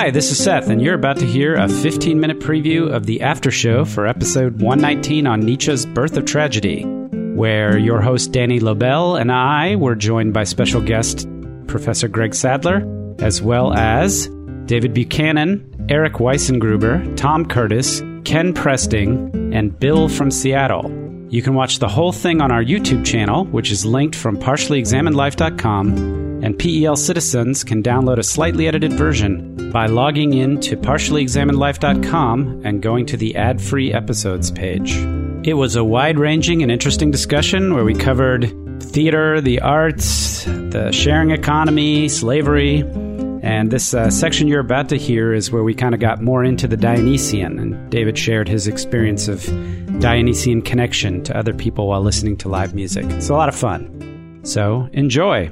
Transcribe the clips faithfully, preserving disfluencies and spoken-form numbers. Hi, this is Seth, and you're about to hear a fifteen-minute preview of the after show for episode one nineteen on Nietzsche's Birth of Tragedy, where your host Danny Lobell and I were joined by special guest Professor Greg Sadler, as well as David Buchanan, Eric Weisengruber, Tom Kirdas, Ken Presting, and Bill from Seattle. You can watch the whole thing on our YouTube channel, which is linked from Partially Examined Life dot com, and P E L citizens can download a slightly edited version by logging in to Partially Examined Life dot com and going to the ad-free episodes page. It was a wide-ranging and interesting discussion where we covered theater, the arts, the sharing economy, slavery. And this uh, section you're about to hear is where we kind of got more into the Dionysian, and David shared his experience of Dionysian connection to other people while listening to live music. It's a lot of fun. So, enjoy.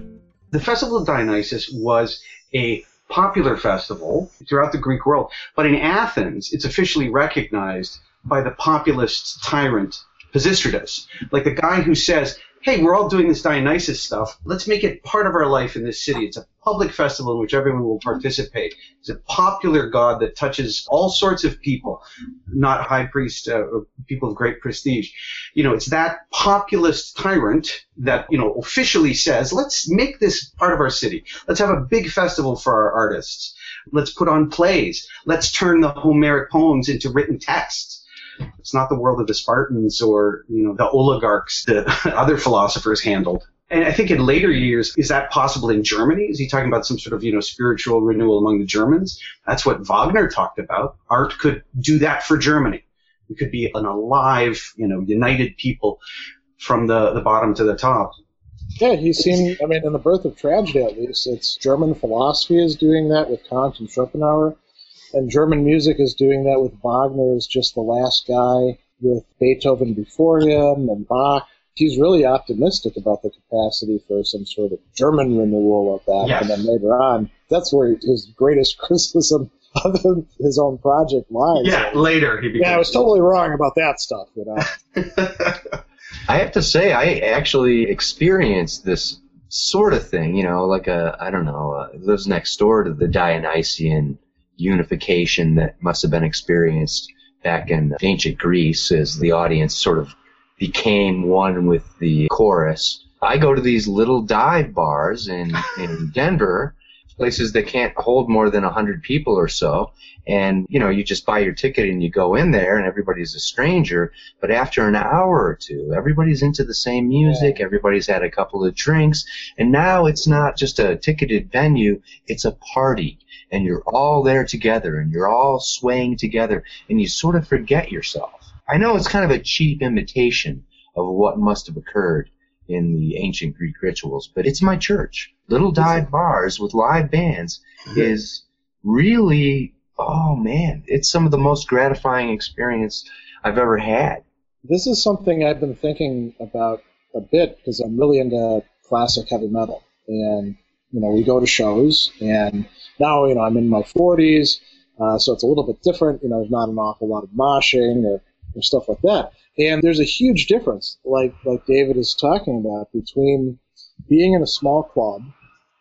The Festival of Dionysus was a popular festival throughout the Greek world, but in Athens, it's officially recognized by the populist tyrant Pisistratus, like the guy who says, hey, we're all doing this Dionysus stuff. Let's make it part of our life in this city. It's a public festival in which everyone will participate. It's a popular god that touches all sorts of people, not high priests, uh, or people of great prestige. You know, it's that populist tyrant that, you know, officially says, let's make this part of our city. Let's have a big festival for our artists. Let's put on plays. Let's turn the Homeric poems into written texts. It's not the world of the Spartans or, you know, the oligarchs that other philosophers handled. And I think in later years, is that possible in Germany? Is he talking about some sort of, you know, spiritual renewal among the Germans? That's what Wagner talked about. Art could do that for Germany. It could be an alive, you know, united people from the, the bottom to the top. Yeah, he seemed, I mean, in the Birth of Tragedy, at least, it's German philosophy is doing that with Kant and Schopenhauer. And German music is doing that with Wagner as just the last guy, with Beethoven before him and Bach. He's really optimistic about the capacity for some sort of German renewal of that. Yes. And then later on, that's where his greatest criticism of his own project lies. Yeah, later. He yeah, I was totally wrong about that stuff, you know. I have to say, I actually experienced this sort of thing, you know, like a, I don't know, it lives next door to the Dionysian unification that must have been experienced back in ancient Greece as the audience sort of became one with the chorus. I go to these little dive bars in, in Denver, places that can't hold more than one hundred people or so, and, you know, you just buy your ticket and you go in there and everybody's a stranger, but after an hour or two, everybody's into the same music, everybody's had a couple of drinks, and now it's not just a ticketed venue, it's a party. And you're all there together, and you're all swaying together, and you sort of forget yourself. I know it's kind of a cheap imitation of what must have occurred in the ancient Greek rituals, but it's my church. Little dive bars with live bands is really, oh man, it's some of the most gratifying experience I've ever had. This is something I've been thinking about a bit, because I'm really into classic heavy metal, and you know, we go to shows, and now, you know, I'm in my forties, uh, so it's a little bit different. You know, there's not an awful lot of moshing or, or stuff like that. And there's a huge difference, like like David is talking about, between being in a small club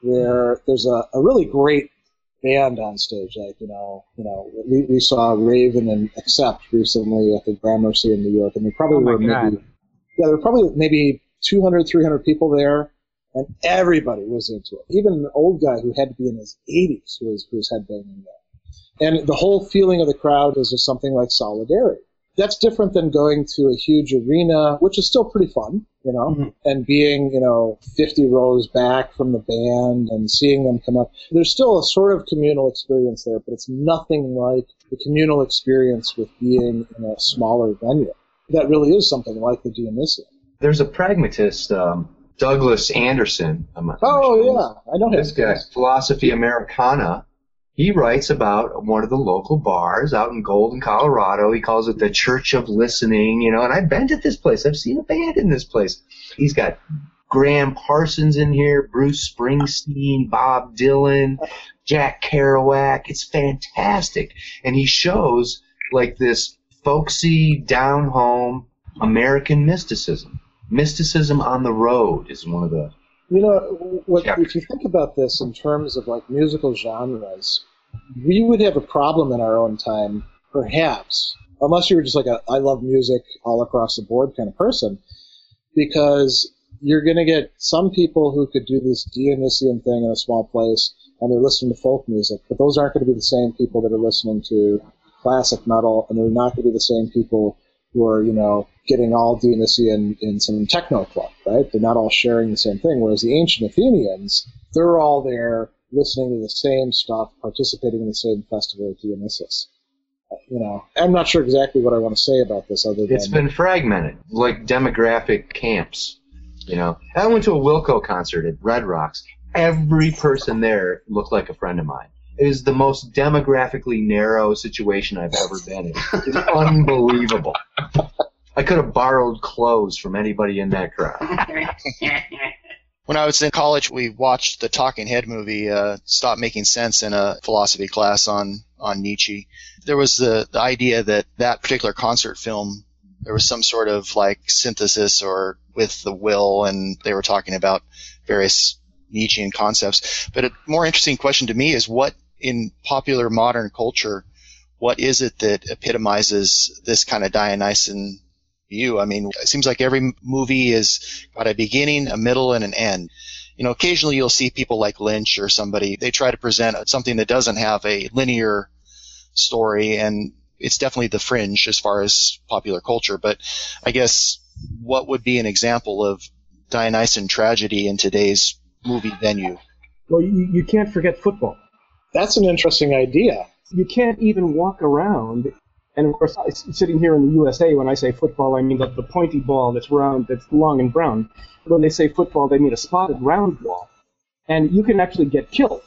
where there's a, a really great band on stage. Like, you know, you know, we, we saw Raven and Accept recently at the Gramercy in New York, and there probably oh were God. maybe yeah, there were probably maybe two hundred, three hundred people there. And everybody was into it. Even an old guy who had to be in his eighties who was, who was headbanging there. And the whole feeling of the crowd is just something like solidarity. That's different than going to a huge arena, which is still pretty fun, you know, mm-hmm. and being, you know, fifty rows back from the band and seeing them come up. There's still a sort of communal experience there, but it's nothing like the communal experience with being in a smaller venue. That really is something like the Dionysian. There's a pragmatist... Um Douglas Anderson. I'm not oh, sure yeah. I know him. This guy, Philosophy Americana. He writes about one of the local bars out in Golden, Colorado. He calls it the Church of Listening, you know, and I've been to this place. I've seen a band in this place. He's got Gram Parsons in here, Bruce Springsteen, Bob Dylan, Jack Kerouac. It's fantastic. And he shows, like, this folksy, down-home American mysticism. Mysticism on the Road is one of the... You know, what, if you think about this in terms of, like, musical genres, we would have a problem in our own time, perhaps, unless you were just like a I love music all across the board kind of person, because you're going to get some people who could do this Dionysian thing in a small place, and they're listening to folk music, but those aren't going to be the same people that are listening to classic metal, and they're not going to be the same people who are, you know, getting all Dionysian in some techno club, right? They're not all sharing the same thing, whereas the ancient Athenians, they're all there listening to the same stuff, participating in the same festival of Dionysus. You know, I'm not sure exactly what I want to say about this other than... It's been fragmented, like demographic camps, you know. I went to a Wilco concert at Red Rocks. Every person there looked like a friend of mine. It is the most demographically narrow situation I've ever been in. It's unbelievable. I could have borrowed clothes from anybody in that crowd. When I was in college, we watched the Talking Head movie, uh, Stop Making Sense, in a philosophy class on, on Nietzsche. There was the, the idea that that particular concert film, there was some sort of like synthesis or with the will, and they were talking about various Nietzschean concepts. But a more interesting question to me is what in popular modern culture, what is it that epitomizes this kind of Dionysian view? I mean, it seems like every movie has got a beginning, a middle, and an end. You know, occasionally you'll see people like Lynch or somebody, they try to present something that doesn't have a linear story, and it's definitely the fringe as far as popular culture. But I guess what would be an example of Dionysian tragedy in today's movie venue? Well, you, you can't forget football. That's an interesting idea. You can't even walk around. And, of course, sitting here in the U S A, when I say football, I mean the, the pointy ball that's round, that's long and brown. When they say football, they mean a spotted round ball. And you can actually get killed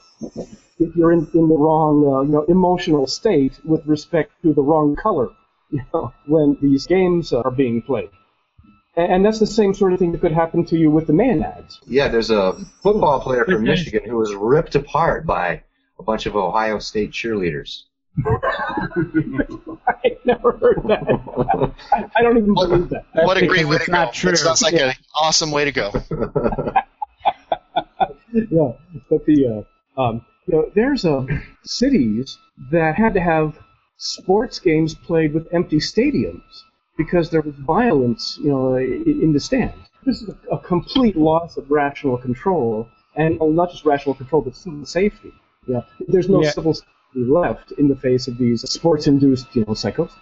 if you're in, in the wrong uh, you know, emotional state with respect to the wrong color, you know, when these games are being played. And, and that's the same sort of thing that could happen to you with the man ads. Yeah, there's a football player from Michigan who was ripped apart by a bunch of Ohio State cheerleaders. I never heard that. I, I don't even believe that. That's what a great way to go. That sounds like yeah. an awesome way to go. Yeah, but the uh, um, you know, there's uh, cities that had to have sports games played with empty stadiums because there was violence, you know, in the stands. This is a complete loss of rational control, and well, not just rational control, but civil safety. Yeah, there's no yeah. civil. Left in the face of these sports-induced, you know, psychosis.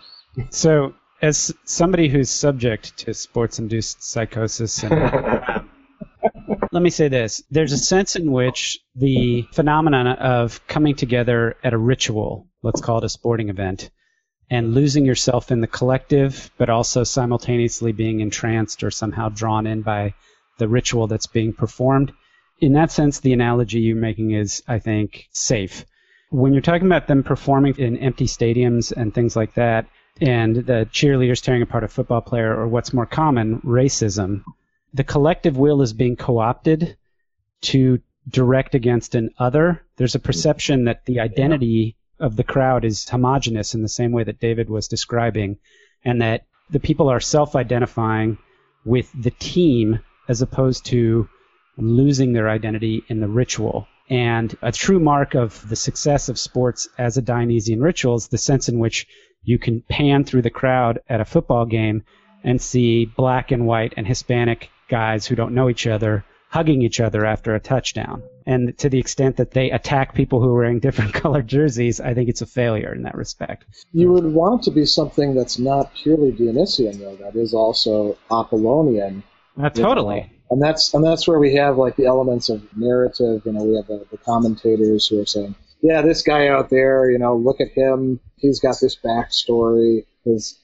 So, as somebody who's subject to sports-induced psychosis, and, let me say this. There's a sense in which the phenomenon of coming together at a ritual, let's call it a sporting event, and losing yourself in the collective, but also simultaneously being entranced or somehow drawn in by the ritual that's being performed. In that sense, the analogy you're making is, I think, safe. When you're talking about them performing in empty stadiums and things like that, and the cheerleaders tearing apart a football player, or what's more common, racism, the collective will is being co-opted to direct against an other. There's a perception that the identity of the crowd is homogenous in the same way that David was describing, and that the people are self-identifying with the team as opposed to losing their identity in the ritual. And a true mark of the success of sports as a Dionysian ritual is the sense in which you can pan through the crowd at a football game and see black and white and Hispanic guys who don't know each other hugging each other after a touchdown. And to the extent that they attack people who are wearing different colored jerseys, I think it's a failure in that respect. You would want it to be something that's not purely Dionysian, though. That is also Apollonian. Uh, totally. And that's and that's where we have like the elements of narrative. You know, we have the, the commentators who are saying, "Yeah, this guy out there, you know, look at him. He's got this backstory. His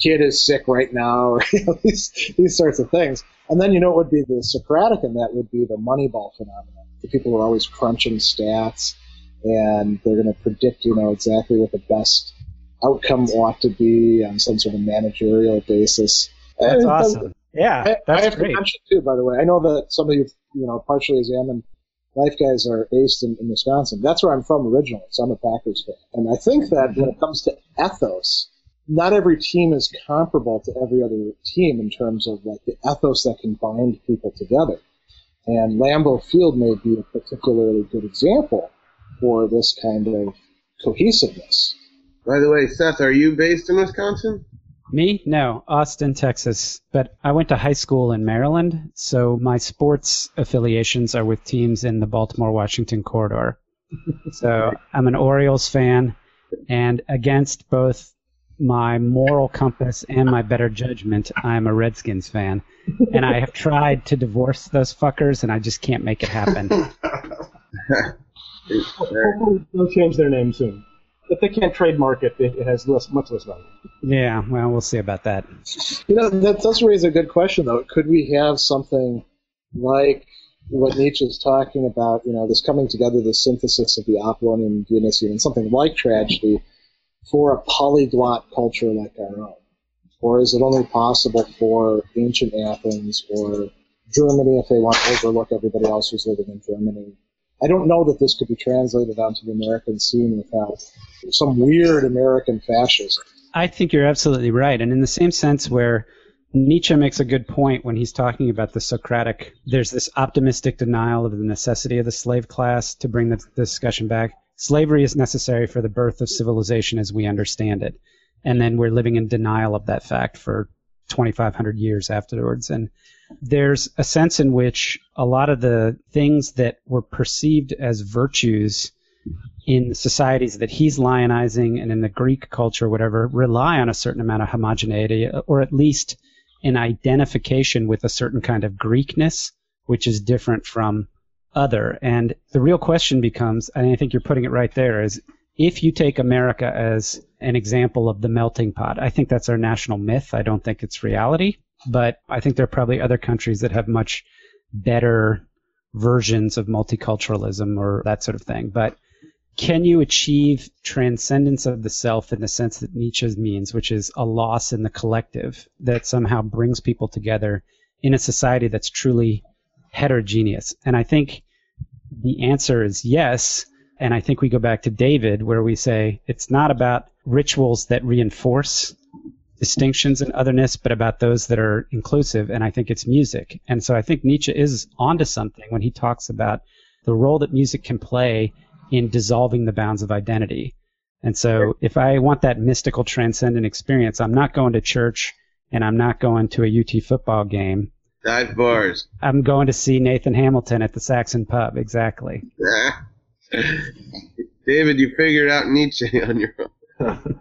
kid is sick right now," or you know, these these sorts of things. And then you know, it would be the Socratic, and that would be the Moneyball phenomenon. The people who are always crunching stats, and they're going to predict, you know, exactly what the best outcome ought to be on some sort of managerial basis. That's and, awesome. Yeah, that's I have great. To mention, too, by the way, I know that some of you, you know, partially examined life guys are based in, in Wisconsin. That's where I'm from originally, so I'm a Packers fan. And I think that when it comes to ethos, not every team is comparable to every other team in terms of, like, the ethos that can bind people together. And Lambeau Field may be a particularly good example for this kind of cohesiveness. By the way, Seth, are you based in Wisconsin? Me? No, Austin, Texas. But I went to high school in Maryland, so my sports affiliations are with teams in the Baltimore-Washington corridor. So I'm an Orioles fan, and against both my moral compass and my better judgment, I'm a Redskins fan. And I have tried to divorce those fuckers, and I just can't make it happen. They'll change their name soon. If they can't trademark it, it has less, much less value. Yeah, well, we'll see about that. You know, that does raise a good question, though. Could we have something like what Nietzsche's talking about, you know, this coming together, the synthesis of the Apollonian and Dionysian, and something like tragedy for a polyglot culture like our own? Or is it only possible for ancient Athens or Germany if they want to overlook everybody else who's living in Germany? I don't know that this could be translated onto the American scene without some weird American fascism. I think you're absolutely right. And in the same sense where Nietzsche makes a good point when he's talking about the Socratic, there's this optimistic denial of the necessity of the slave class to bring the discussion back. Slavery is necessary for the birth of civilization as we understand it. And then we're living in denial of that fact for twenty-five hundred years afterwards. And there's a sense in which a lot of the things that were perceived as virtues in the societies that he's lionizing and in the Greek culture, whatever, rely on a certain amount of homogeneity, or at least an identification with a certain kind of Greekness, which is different from other. And the real question becomes, and I think you're putting it right there, is if you take America as an example of the melting pot, I think that's our national myth. I don't think it's reality. But I think there are probably other countries that have much better versions of multiculturalism or that sort of thing. But can you achieve transcendence of the self in the sense that Nietzsche means, which is a loss in the collective that somehow brings people together in a society that's truly heterogeneous? And I think the answer is yes. And I think we go back to David, where we say it's not about rituals that reinforce distinctions and otherness, but about those that are inclusive, and I think it's music. And so I think Nietzsche is onto something when he talks about the role that music can play in dissolving the bounds of identity. And so if I want that mystical, transcendent experience, I'm not going to church, and I'm not going to a U T football game. Dive bars. I'm going to see Nathan Hamilton at the Saxon Pub, exactly. David, you figured out Nietzsche on your own.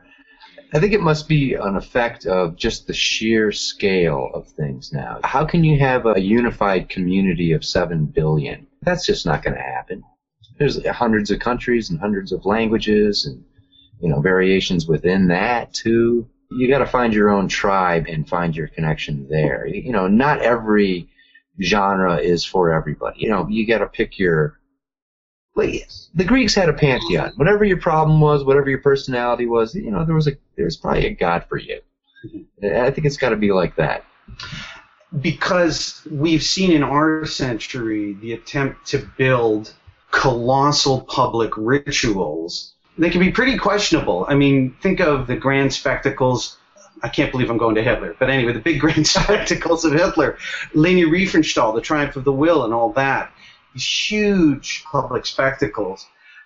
I think it must be an effect of just the sheer scale of things now. How can you have a unified community of seven billion? That's just not going to happen. There's hundreds of countries and hundreds of languages and, you know, variations within that, too. You got to find your own tribe and find your connection there. You know, not every genre is for everybody. You know, you got to pick your... The Greeks had a pantheon. Whatever your problem was, whatever your personality was, you know, there was a there was probably a god for you. And I think it's got to be like that. Because we've seen in our century the attempt to build colossal public rituals. They can be pretty questionable. I mean, think of the grand spectacles. I can't believe I'm going to Hitler. But anyway, the big grand spectacles of Hitler. Leni Riefenstahl, The Triumph of the Will, and all that. Huge public spectacles.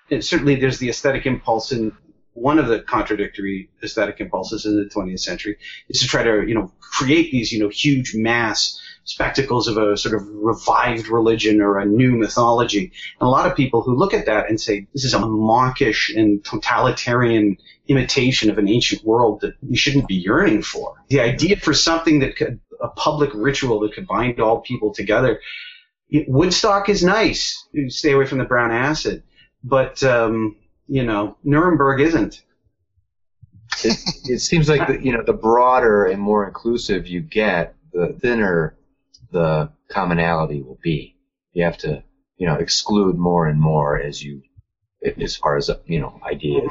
And certainly there's the aesthetic impulse, in one of the contradictory aesthetic impulses in the twentieth century is to try to, you know, create these, you know, huge mass spectacles of a sort of revived religion or a new mythology. And a lot of people who look at that and say, this is a mawkish and totalitarian imitation of an ancient world that we shouldn't be yearning for. The idea for something that could, a public ritual that could bind all people together. Woodstock is nice. You stay away from the brown acid. But, um, you know, Nuremberg isn't. It, it seems like, the, you know, the broader and more inclusive you get, the thinner the commonality will be. You have to, you know, exclude more and more as you, as far as, you know, ideas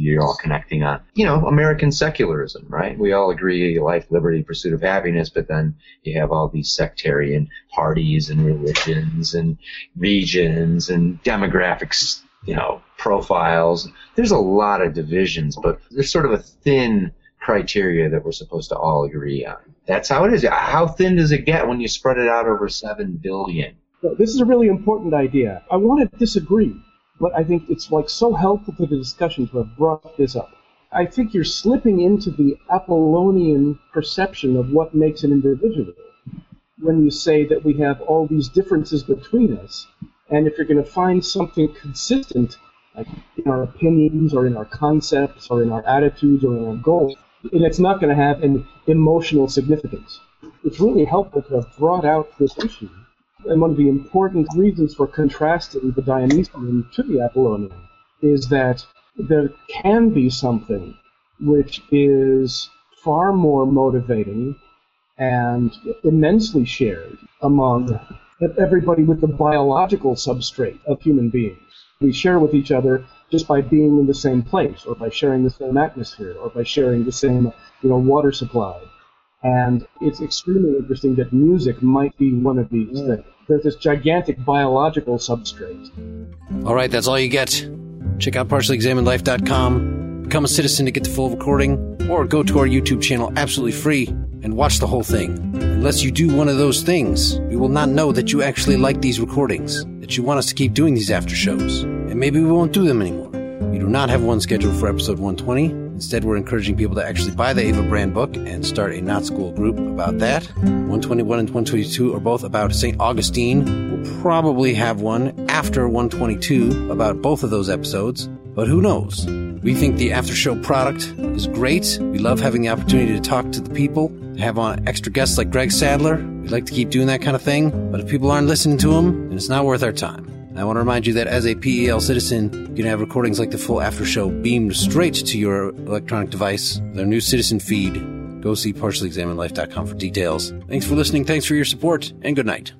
you're all connecting on. You know, American secularism, right? We all agree life, liberty, pursuit of happiness, but then you have all these sectarian parties and religions and regions and demographics, you know, profiles. There's a lot of divisions, but there's sort of a thin criteria that we're supposed to all agree on. That's how it is. How thin does it get when you spread it out over seven billion? This is a really important idea. I want to disagree. but I think it's like so helpful to the discussion to have brought this up. I think you're slipping into the Apollonian perception of what makes an individual when you say that we have all these differences between us, and if you're going to find something consistent, like in our opinions or in our concepts or in our attitudes or in our goals, and it's not going to have any emotional significance. It's really helpful to have brought out this issue, and one of the important reasons for contrasting the Dionysian to the Apollonian is that there can be something which is far more motivating and immensely shared among everybody with the biological substrate of human beings. We share with each other just by being in the same place, or by sharing the same atmosphere, or by sharing the same, you know, water supply. And it's extremely interesting that music might be one of these. That there's this gigantic biological substrate. All right, that's all you get. Check out Partially Examined Life dot com, become a citizen to get the full recording, or go to our YouTube channel absolutely free and watch the whole thing. Unless you do one of those things, we will not know that you actually like these recordings, that you want us to keep doing these after shows, and maybe we won't do them anymore. We do not have one scheduled for episode one twenty. Instead, we're encouraging people to actually buy the Ava Brand book and start a not school group about that. one twenty-one and one twenty-two are both about Saint Augustine. We'll probably have one after one twenty-two about both of those episodes, but who knows? We think the after show product is great. We love having the opportunity to talk to the people, to have on extra guests like Greg Sadler. We'd like to keep doing that kind of thing, but if people aren't listening to them, then it's not worth our time. I want to remind you that as a P E L citizen, you can have recordings like the full after show beamed straight to your electronic device with our new citizen feed. Go see Partially Examined Life dot com for details. Thanks for listening, thanks for your support, and good night.